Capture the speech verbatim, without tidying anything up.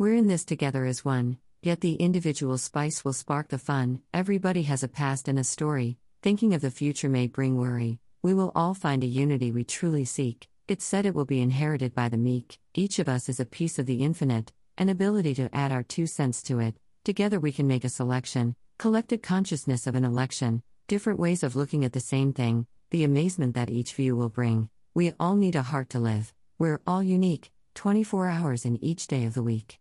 We're in this together as one, yet the individual spice will spark the fun. Everybody has a past and a story. Thinking of the future may bring worry. We will all find a unity we truly seek. It's said it will be inherited by the meek. Each of us is a piece of the infinite, an ability to add our two cents to it. Together we can make a selection, collective consciousness of an election, different ways of looking at the same thing, the amazement that each view will bring. We all need a heart to live. We're all unique, twenty-four hours in each day of the week.